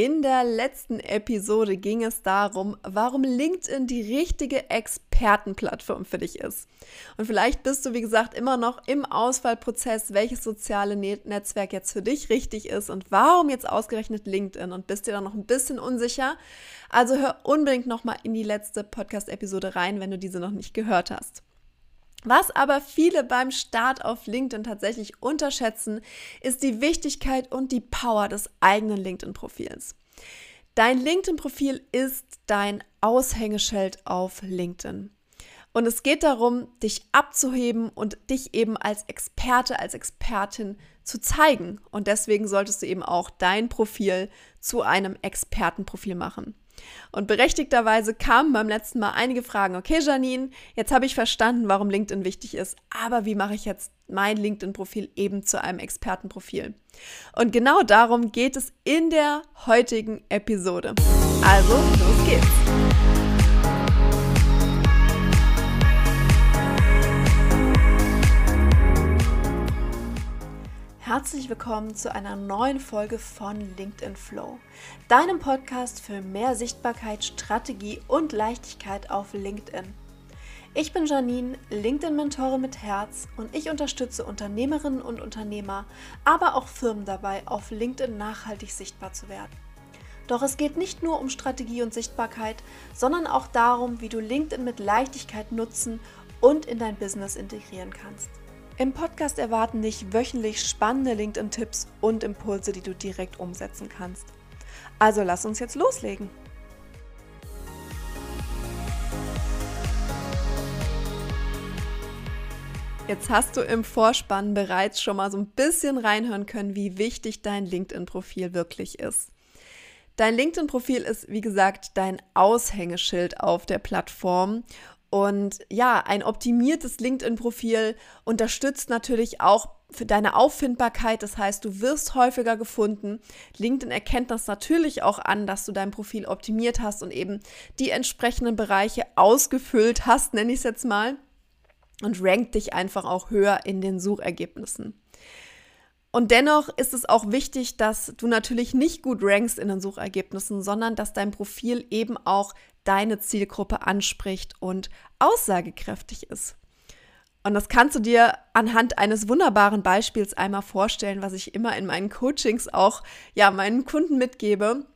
In der letzten Episode ging es darum, warum LinkedIn die richtige Expertenplattform für dich ist. Und vielleicht bist du, wie gesagt, immer noch im Auswahlprozess, welches soziale Netzwerk jetzt für dich richtig ist und warum jetzt ausgerechnet LinkedIn und bist dir da noch ein bisschen unsicher. Also hör unbedingt nochmal in die letzte Podcast-Episode rein, wenn du diese noch nicht gehört hast. Was aber viele beim Start auf LinkedIn tatsächlich unterschätzen, ist die Wichtigkeit und die Power des eigenen LinkedIn-Profils. Dein LinkedIn-Profil ist dein Aushängeschild auf LinkedIn. Und es geht darum, dich abzuheben und dich eben als Experte, als Expertin zu zeigen. Und deswegen solltest du eben auch dein Profil zu einem Expertenprofil machen. Und berechtigterweise kamen beim letzten Mal einige Fragen. Okay, Janine, jetzt habe ich verstanden, warum LinkedIn wichtig ist, aber wie mache ich jetzt mein LinkedIn-Profil eben zu einem Expertenprofil? Und genau darum geht es in der heutigen Episode. Also, los geht's! Herzlich willkommen zu einer neuen Folge von LinkedIn Flow, deinem Podcast für mehr Sichtbarkeit, Strategie und Leichtigkeit auf LinkedIn. Ich bin Janine, LinkedIn-Mentorin mit Herz und ich unterstütze Unternehmerinnen und Unternehmer, aber auch Firmen dabei, auf LinkedIn nachhaltig sichtbar zu werden. Doch es geht nicht nur um Strategie und Sichtbarkeit, sondern auch darum, wie du LinkedIn mit Leichtigkeit nutzen und in dein Business integrieren kannst. Im Podcast erwarten dich wöchentlich spannende LinkedIn-Tipps und Impulse, die du direkt umsetzen kannst. Also lass uns jetzt loslegen! Jetzt hast du im Vorspann bereits schon mal so ein bisschen reinhören können, wie wichtig dein LinkedIn-Profil wirklich ist. Dein LinkedIn-Profil ist, wie gesagt, dein Aushängeschild auf der Plattform. Und ja, ein optimiertes LinkedIn-Profil unterstützt natürlich auch für deine Auffindbarkeit. Das heißt, du wirst häufiger gefunden. LinkedIn erkennt das natürlich auch an, dass du dein Profil optimiert hast und eben die entsprechenden Bereiche ausgefüllt hast, nenne ich es jetzt mal, und rankt dich einfach auch höher in den Suchergebnissen. Und dennoch ist es auch wichtig, dass du natürlich nicht gut rankst in den Suchergebnissen, sondern dass dein Profil eben auch deine Zielgruppe anspricht und aussagekräftig ist. Und das kannst du dir anhand eines wunderbaren Beispiels einmal vorstellen, was ich immer in meinen Coachings auch meinen Kunden mitgebe,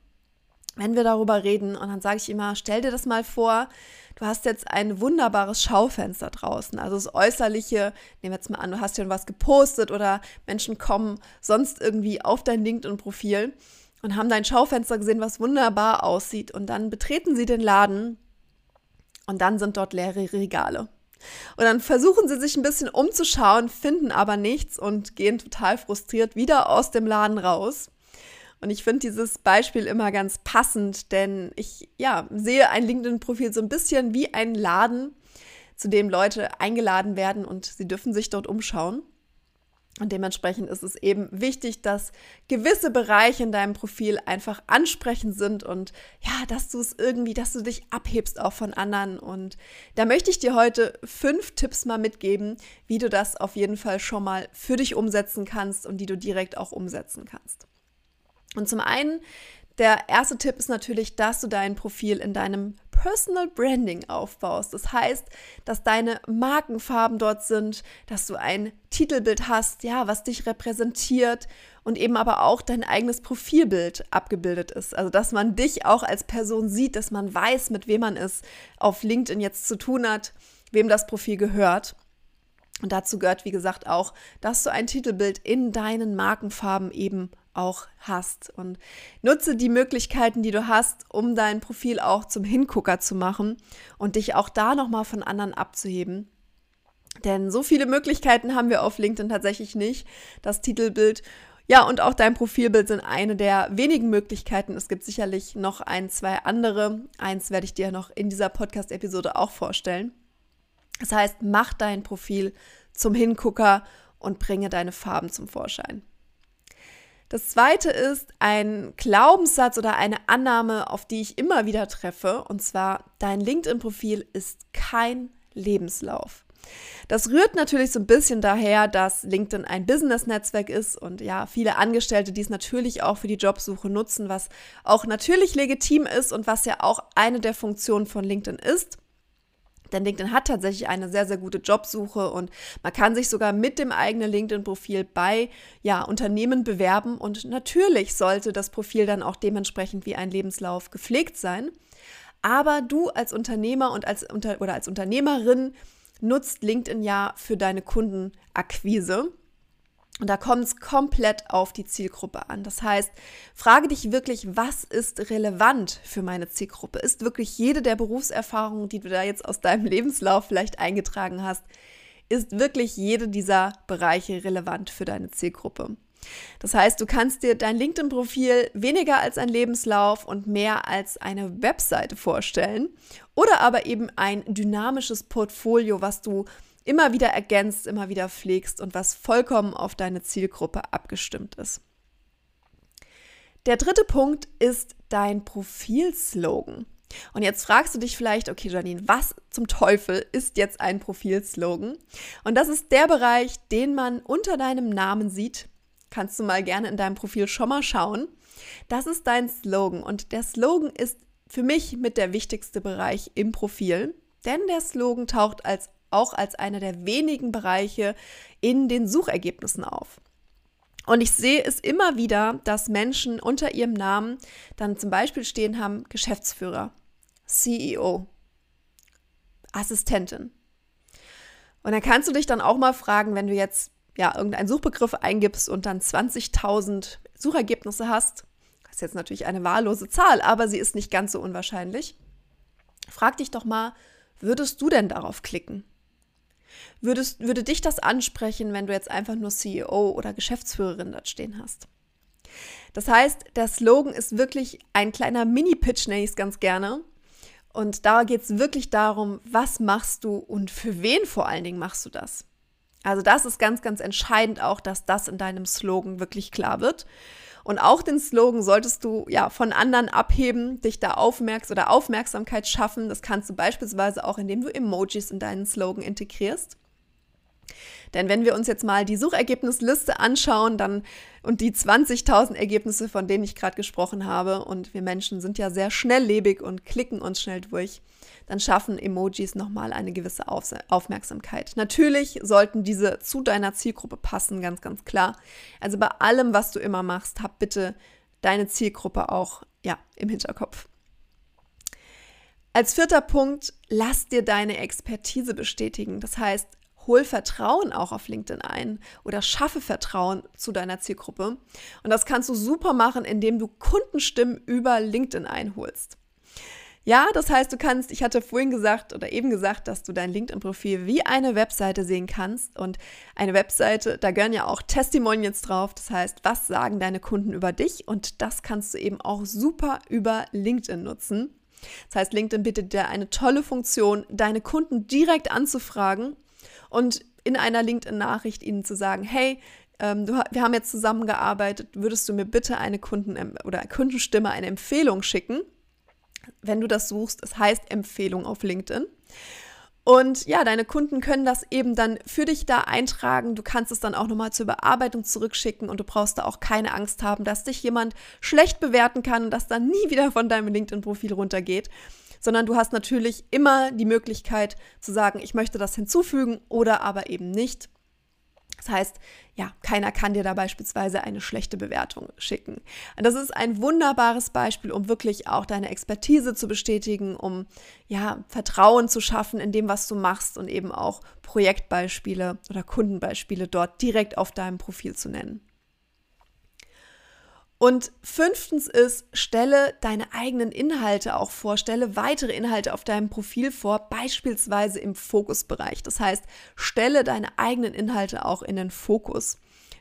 wenn wir darüber reden. Und dann sage ich immer, stell dir das mal vor, du hast jetzt ein wunderbares Schaufenster draußen, also das Äußerliche, nehmen wir jetzt mal an, du hast schon was gepostet oder Menschen kommen sonst irgendwie auf dein LinkedIn-Profil und haben dein Schaufenster gesehen, was wunderbar aussieht und dann betreten sie den Laden und dann sind dort leere Regale. Und dann versuchen sie sich ein bisschen umzuschauen, finden aber nichts und gehen total frustriert wieder aus dem Laden raus. Und ich finde dieses Beispiel immer ganz passend, denn ich sehe ein LinkedIn-Profil so ein bisschen wie ein Laden, zu dem Leute eingeladen werden und sie dürfen sich dort umschauen. Und dementsprechend ist es eben wichtig, dass gewisse Bereiche in deinem Profil einfach ansprechend sind und dass du dich abhebst auch von anderen. Und da möchte ich dir heute 5 Tipps mal mitgeben, wie du das auf jeden Fall schon mal für dich umsetzen kannst und die du direkt auch umsetzen kannst. Und zum einen, der erste Tipp ist natürlich, dass du dein Profil in deinem Personal Branding aufbaust. Das heißt, dass deine Markenfarben dort sind, dass du ein Titelbild hast, was dich repräsentiert und eben aber auch dein eigenes Profilbild abgebildet ist. Also, dass man dich auch als Person sieht, dass man weiß, mit wem man es auf LinkedIn jetzt zu tun hat, wem das Profil gehört. Und dazu gehört, wie gesagt, auch, dass du ein Titelbild in deinen Markenfarben eben auch hast und nutze die Möglichkeiten, die du hast, um dein Profil auch zum Hingucker zu machen und dich auch da nochmal von anderen abzuheben. Denn so viele Möglichkeiten haben wir auf LinkedIn tatsächlich nicht. Das Titelbild, und auch dein Profilbild sind eine der wenigen Möglichkeiten. Es gibt sicherlich noch 1, 2 andere. Eins werde ich dir noch in dieser Podcast-Episode auch vorstellen. Das heißt, mach dein Profil zum Hingucker und bringe deine Farben zum Vorschein. Das zweite ist ein Glaubenssatz oder eine Annahme, auf die ich immer wieder treffe, und zwar, dein LinkedIn-Profil ist kein Lebenslauf. Das rührt natürlich so ein bisschen daher, dass LinkedIn ein Business-Netzwerk ist und ja, viele Angestellte dies natürlich auch für die Jobsuche nutzen, was auch natürlich legitim ist und was ja auch eine der Funktionen von LinkedIn ist. Denn LinkedIn hat tatsächlich eine sehr, sehr gute Jobsuche und man kann sich sogar mit dem eigenen LinkedIn-Profil bei Unternehmen bewerben und natürlich sollte das Profil dann auch dementsprechend wie ein Lebenslauf gepflegt sein. Aber du als Unternehmer und als Unternehmerin nutzt LinkedIn ja für deine Kundenakquise. Und da kommt es komplett auf die Zielgruppe an. Das heißt, frage dich wirklich, was ist relevant für meine Zielgruppe? Ist wirklich jede der Berufserfahrungen, die du da jetzt aus deinem Lebenslauf vielleicht eingetragen hast, ist wirklich jede dieser Bereiche relevant für deine Zielgruppe? Das heißt, du kannst dir dein LinkedIn-Profil weniger als ein Lebenslauf und mehr als eine Webseite vorstellen oder aber eben ein dynamisches Portfolio, was du immer wieder ergänzt, immer wieder pflegst und was vollkommen auf deine Zielgruppe abgestimmt ist. Der dritte Punkt ist dein Profilslogan. Und jetzt fragst du dich vielleicht, okay Janine, was zum Teufel ist jetzt ein Profilslogan? Und das ist der Bereich, den man unter deinem Namen sieht. Kannst du mal gerne in deinem Profil schon mal schauen. Das ist dein Slogan und der Slogan ist für mich mit der wichtigste Bereich im Profil, denn der Slogan taucht auch als einer der wenigen Bereiche in den Suchergebnissen auf. Und ich sehe es immer wieder, dass Menschen unter ihrem Namen dann zum Beispiel stehen haben, Geschäftsführer, CEO, Assistentin. Und dann kannst du dich dann auch mal fragen, wenn du jetzt irgendeinen Suchbegriff eingibst und dann 20.000 Suchergebnisse hast, das ist jetzt natürlich eine wahllose Zahl, aber sie ist nicht ganz so unwahrscheinlich. Frag dich doch mal, würdest du denn darauf klicken? Würde dich das ansprechen, wenn du jetzt einfach nur CEO oder Geschäftsführerin dort stehen hast? Das heißt, der Slogan ist wirklich ein kleiner Mini-Pitch, nenne ich es ganz gerne. Und da geht es wirklich darum, was machst du und für wen vor allen Dingen machst du das? Also das ist ganz, ganz entscheidend auch, dass das in deinem Slogan wirklich klar wird. Und auch den Slogan solltest du von anderen abheben, dich da Aufmerksamkeit schaffen. Das kannst du beispielsweise auch, indem du Emojis in deinen Slogan integrierst. Denn wenn wir uns jetzt mal die Suchergebnisliste anschauen und die 20.000 Ergebnisse, von denen ich gerade gesprochen habe, und wir Menschen sind ja sehr schnelllebig und klicken uns schnell durch, dann schaffen Emojis nochmal eine gewisse Aufmerksamkeit. Natürlich sollten diese zu deiner Zielgruppe passen, ganz, ganz klar. Also bei allem, was du immer machst, hab bitte deine Zielgruppe auch im Hinterkopf. Als vierter Punkt, lass dir deine Expertise bestätigen. Das heißt, hol Vertrauen auch auf LinkedIn ein oder schaffe Vertrauen zu deiner Zielgruppe. Und das kannst du super machen, indem du Kundenstimmen über LinkedIn einholst. Ja, das heißt, ich hatte vorhin gesagt oder eben gesagt, dass du dein LinkedIn-Profil wie eine Webseite sehen kannst. Und eine Webseite, da gehören ja auch Testimonials drauf. Das heißt, was sagen deine Kunden über dich? Und das kannst du eben auch super über LinkedIn nutzen. Das heißt, LinkedIn bietet dir eine tolle Funktion, deine Kunden direkt anzufragen und in einer LinkedIn-Nachricht ihnen zu sagen, hey, wir haben jetzt zusammengearbeitet, würdest du mir bitte eine Kundenstimme, eine Empfehlung schicken, wenn du das suchst, es heißt Empfehlung auf LinkedIn. Und deine Kunden können das eben dann für dich da eintragen, du kannst es dann auch nochmal zur Bearbeitung zurückschicken und du brauchst da auch keine Angst haben, dass dich jemand schlecht bewerten kann und das dann nie wieder von deinem LinkedIn-Profil runtergeht. Sondern du hast natürlich immer die Möglichkeit zu sagen, ich möchte das hinzufügen oder aber eben nicht. Das heißt, keiner kann dir da beispielsweise eine schlechte Bewertung schicken. Und das ist ein wunderbares Beispiel, um wirklich auch deine Expertise zu bestätigen, um Vertrauen zu schaffen in dem, was du machst und eben auch Projektbeispiele oder Kundenbeispiele dort direkt auf deinem Profil zu nennen. Und fünftens ist, stelle deine eigenen Inhalte auch vor, stelle weitere Inhalte auf deinem Profil vor, beispielsweise im Fokusbereich. Das heißt, stelle deine eigenen Inhalte auch in den Fokus.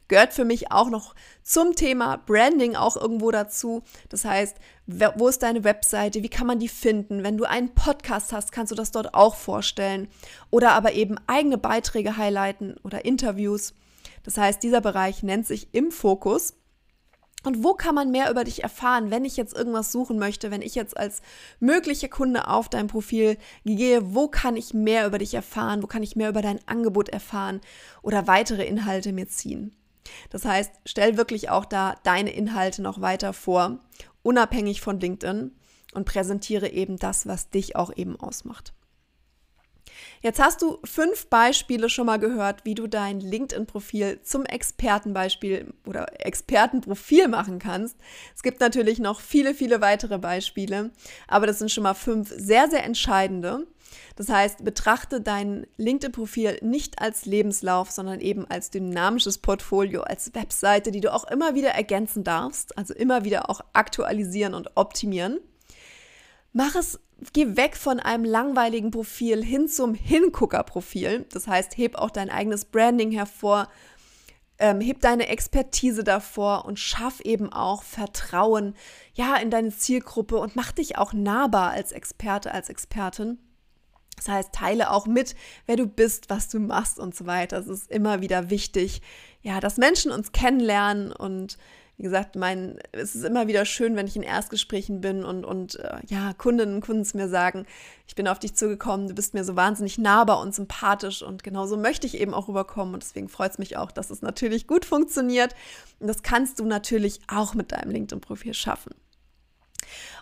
Gehört für mich auch noch zum Thema Branding auch irgendwo dazu. Das heißt, wo ist deine Webseite? Wie kann man die finden? Wenn du einen Podcast hast, kannst du das dort auch vorstellen. Oder aber eben eigene Beiträge highlighten oder Interviews. Das heißt, dieser Bereich nennt sich im Fokus. Und wo kann man mehr über dich erfahren, wenn ich jetzt irgendwas suchen möchte, wenn ich jetzt als möglicher Kunde auf dein Profil gehe, wo kann ich mehr über dich erfahren, wo kann ich mehr über dein Angebot erfahren oder weitere Inhalte mir ziehen? Das heißt, stell wirklich auch da deine Inhalte noch weiter vor, unabhängig von LinkedIn, und präsentiere eben das, was dich auch eben ausmacht. Jetzt hast du 5 Beispiele schon mal gehört, wie du dein LinkedIn-Profil zum Expertenbeispiel oder Expertenprofil machen kannst. Es gibt natürlich noch viele, viele weitere Beispiele, aber das sind schon mal 5 sehr, sehr entscheidende. Das heißt, betrachte dein LinkedIn-Profil nicht als Lebenslauf, sondern eben als dynamisches Portfolio, als Webseite, die du auch immer wieder ergänzen darfst, also immer wieder auch aktualisieren und optimieren. Geh weg von einem langweiligen Profil hin zum Hingucker-Profil. Das heißt, heb auch dein eigenes Branding hervor, heb deine Expertise davor und schaff eben auch Vertrauen, ja, in deine Zielgruppe und mach dich auch nahbar als Experte, als Expertin. Das heißt, teile auch mit, wer du bist, was du machst und so weiter. Es ist immer wieder wichtig, ja, dass Menschen uns kennenlernen und wie gesagt, es ist immer wieder schön, wenn ich in Erstgesprächen bin und Kundinnen und Kunden mir sagen, ich bin auf dich zugekommen, du bist mir so wahnsinnig nahbar und sympathisch und genauso möchte ich eben auch rüberkommen und deswegen freut es mich auch, dass es natürlich gut funktioniert und das kannst du natürlich auch mit deinem LinkedIn-Profil schaffen.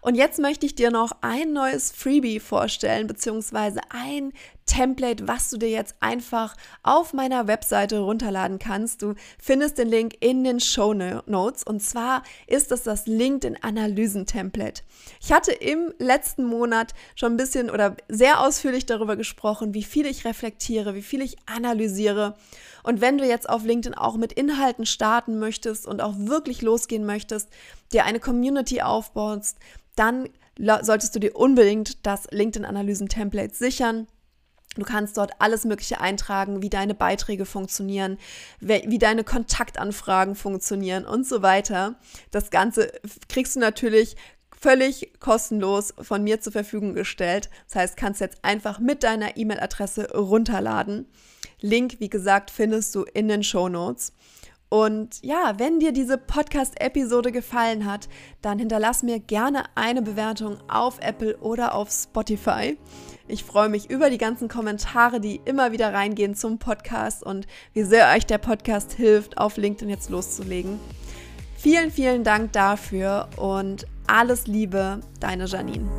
Und jetzt möchte ich dir noch ein neues Freebie vorstellen, beziehungsweise ein Template, was du dir jetzt einfach auf meiner Webseite runterladen kannst. Du findest den Link in den Shownotes und zwar ist das LinkedIn-Analysen-Template. Ich hatte im letzten Monat schon ein bisschen oder sehr ausführlich darüber gesprochen, wie viel ich reflektiere, wie viel ich analysiere. Und wenn du jetzt auf LinkedIn auch mit Inhalten starten möchtest und auch wirklich losgehen möchtest, dir eine Community aufbaust, dann solltest du dir unbedingt das LinkedIn-Analysen-Template sichern. Du kannst dort alles Mögliche eintragen, wie deine Beiträge funktionieren, wie deine Kontaktanfragen funktionieren und so weiter. Das Ganze kriegst du natürlich völlig kostenlos von mir zur Verfügung gestellt. Das heißt, kannst jetzt einfach mit deiner E-Mail-Adresse runterladen. Link, wie gesagt, findest du in den Shownotes. Und ja, wenn dir diese Podcast-Episode gefallen hat, dann hinterlass mir gerne eine Bewertung auf Apple oder auf Spotify. Ich freue mich über die ganzen Kommentare, die immer wieder reingehen zum Podcast und wie sehr euch der Podcast hilft, auf LinkedIn jetzt loszulegen. Vielen, vielen Dank dafür und alles Liebe, deine Janine.